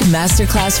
Music Masterclass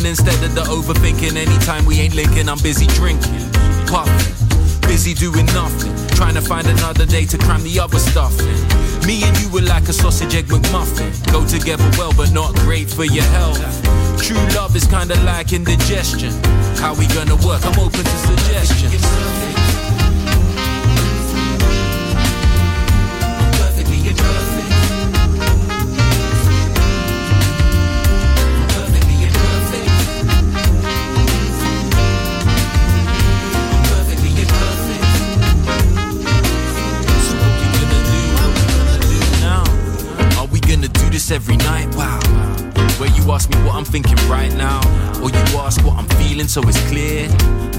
Instead of the overthinking, anytime we ain't linking, I'm busy drinking, puffing, busy doing nothing, trying to find another day to cram the other stuff in. Me and you were like a sausage egg McMuffin, go together well but not great for your health. True love is kinda like indigestion. How we gonna work? I'm open to suggestions. Every night, wow. Where you ask me what I'm thinking right now, or you ask what I'm feeling so it's clear.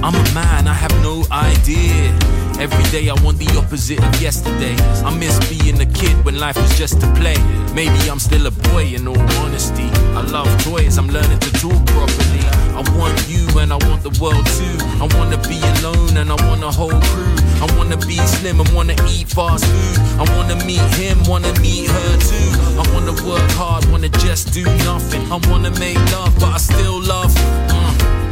I'm a man, I have no idea. Every day I want the opposite of yesterday. I miss being a kid when life was just a play. Maybe I'm still a boy in all honesty. I love toys, I'm learning to talk properly. I want you and I want the world too. I wanna be alone and I want a whole crew. I wanna be slim and wanna eat fast food. I wanna meet him, wanna meet her too. I wanna work hard, wanna just do nothing. I wanna make love but I still love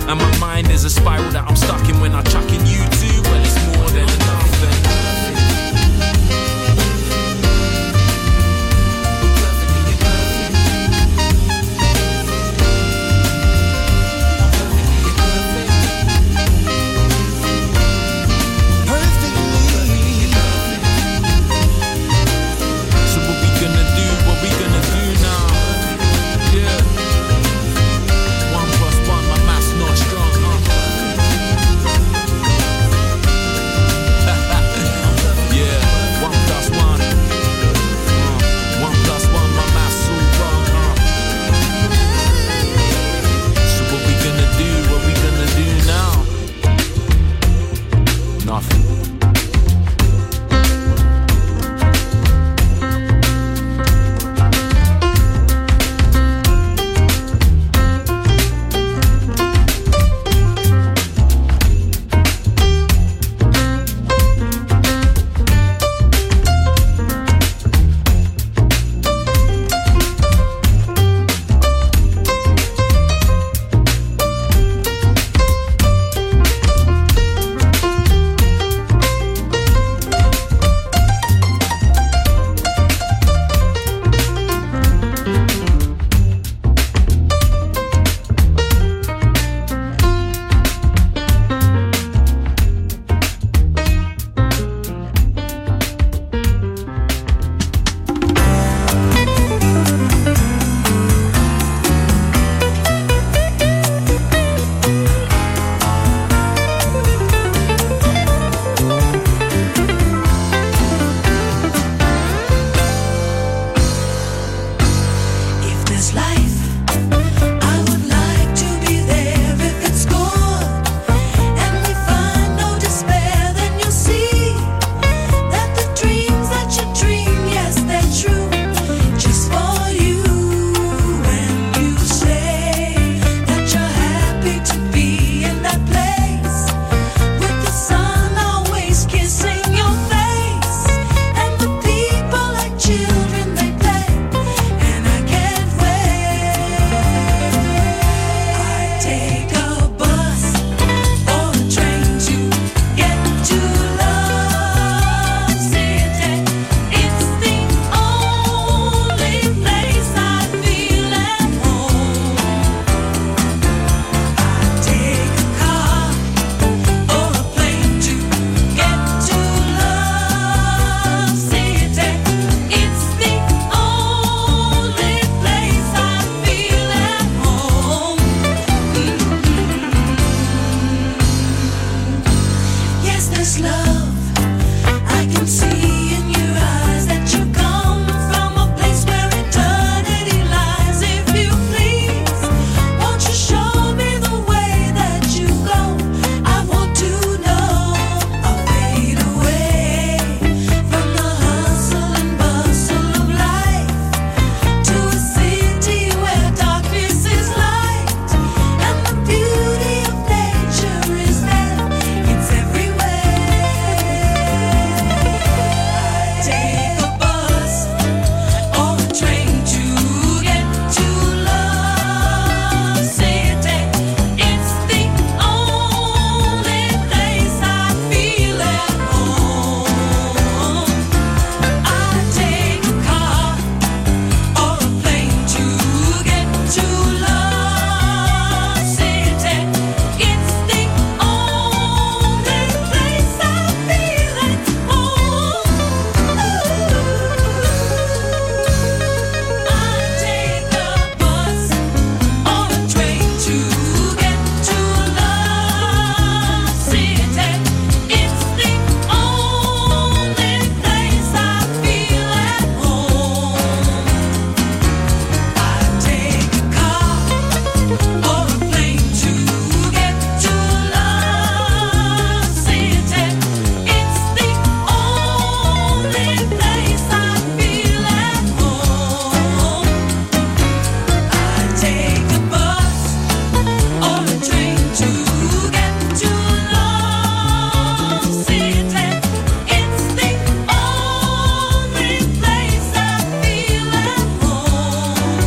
And my mind is a spiral that I'm stuck in when I chuck in you too. Well, it's more than enough.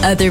Other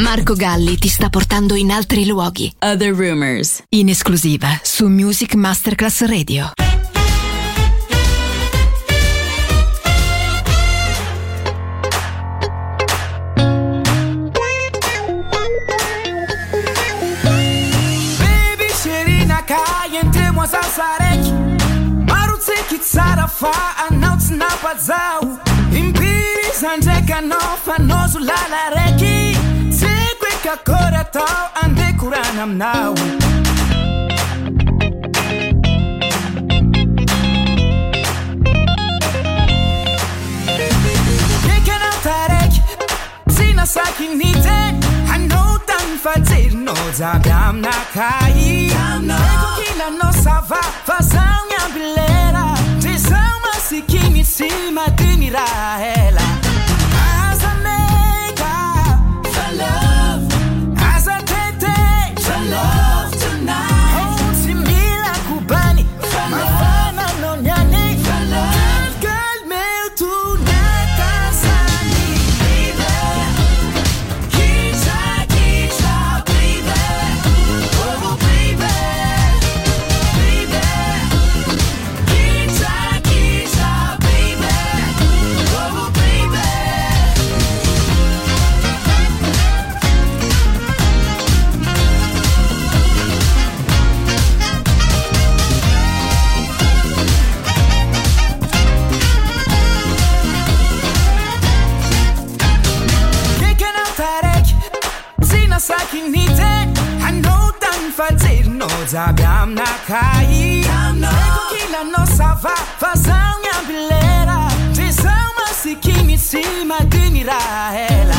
Marco Galli ti sta portando in altri luoghi. Other Rumors, in esclusiva su Music Masterclass Radio. Baby, c'eri na kaj, entremos al sarek. Maruce kitsarafa, anauts na pazau. Impiri zanjeka nofa, nozu lalareki. Ancora to ande curanam now. Che na tarek sina sakinite hanno tan fazer no zabam na kai. Ego che la nossa va fazão e ambilera. Tesão mas que mi cima te mirar ela. Abbiamo una caia, che la nostra va, fa una bilera, ci siamo si chi mi si ma di mirahela.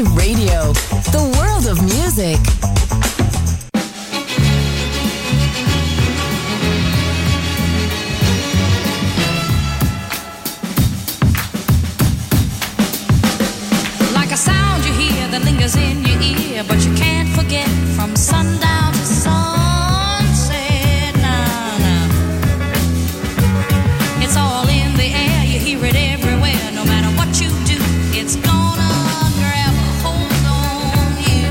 Masterclass Radio, the world of music. Like a sound you hear that lingers in your ear, but you can't forget from sundown to sun. It's gonna grab a hold on you.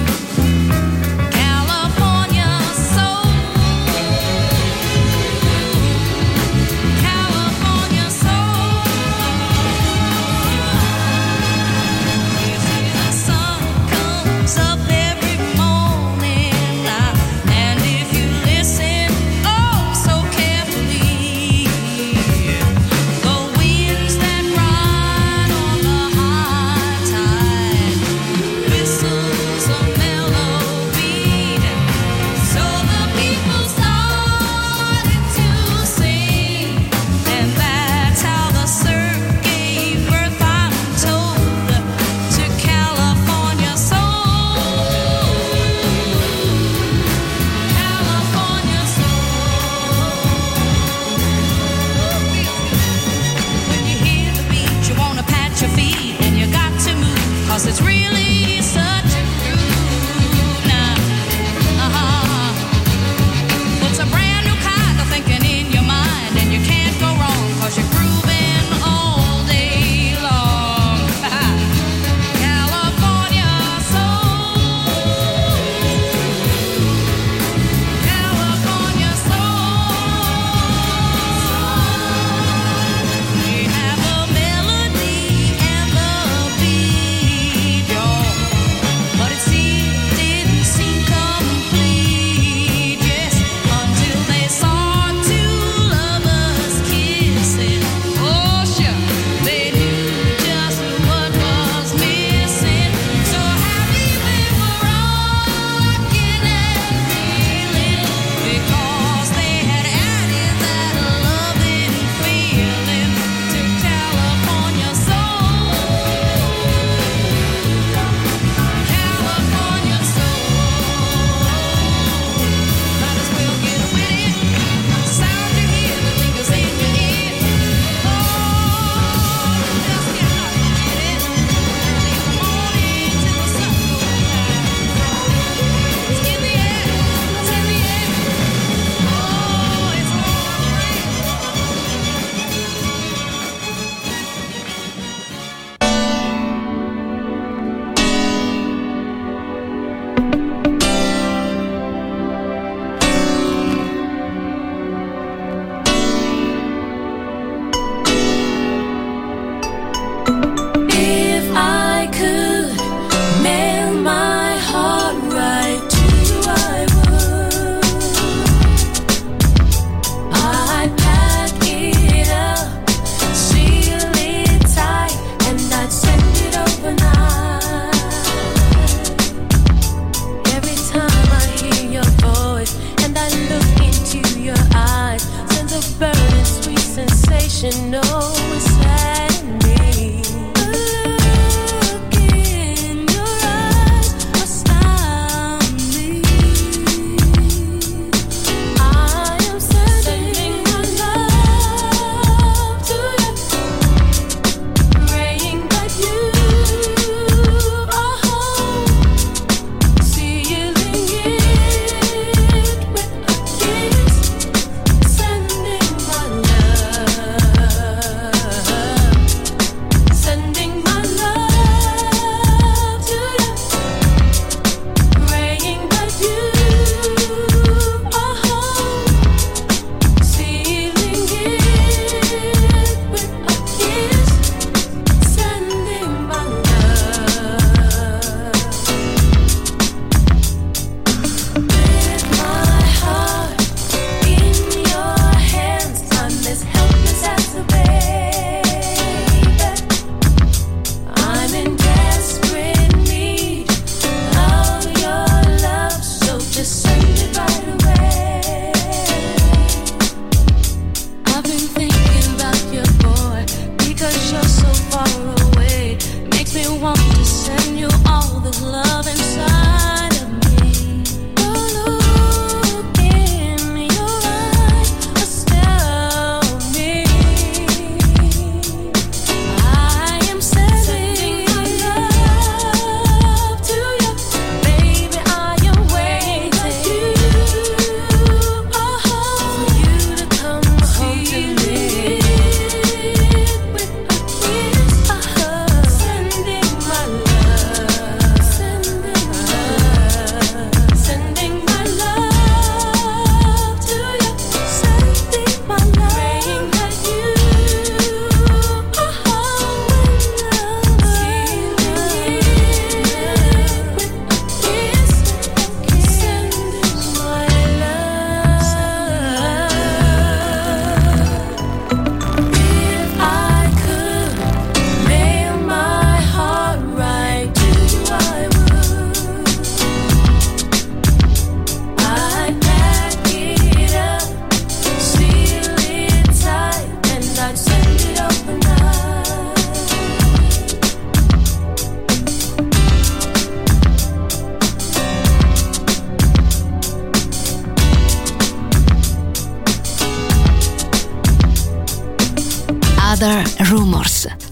Other Rumors.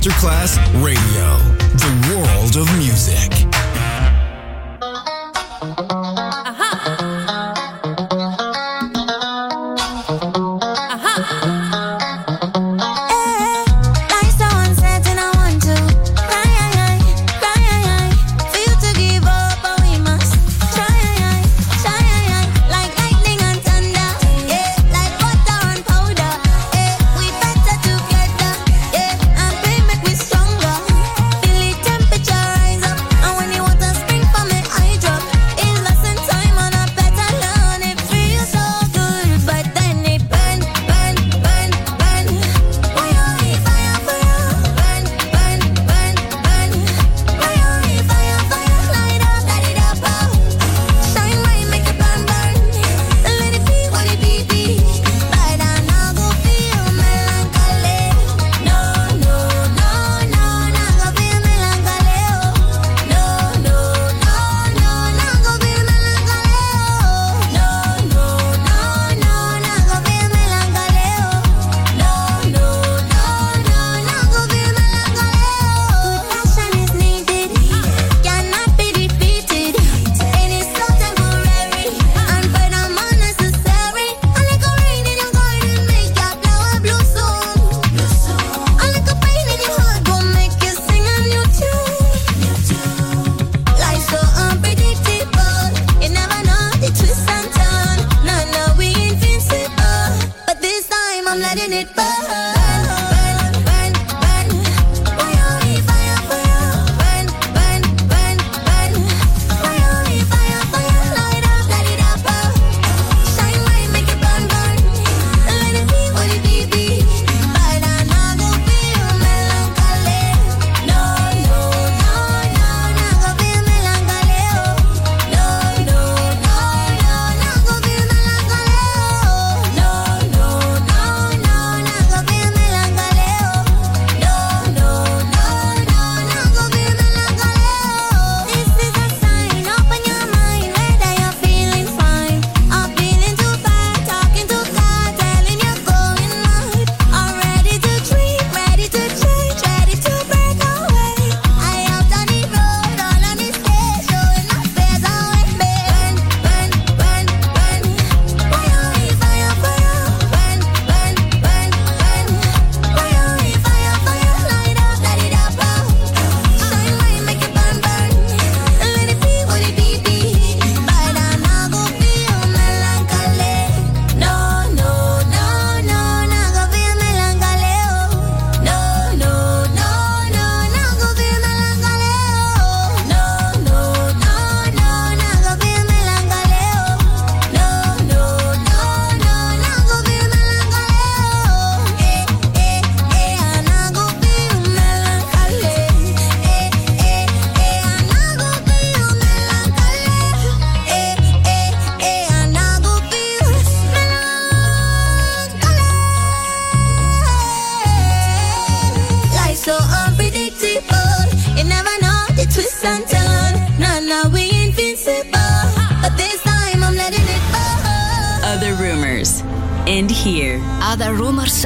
Masterclass Radio, the world of music.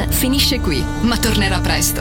Finisce qui, ma tornerà presto.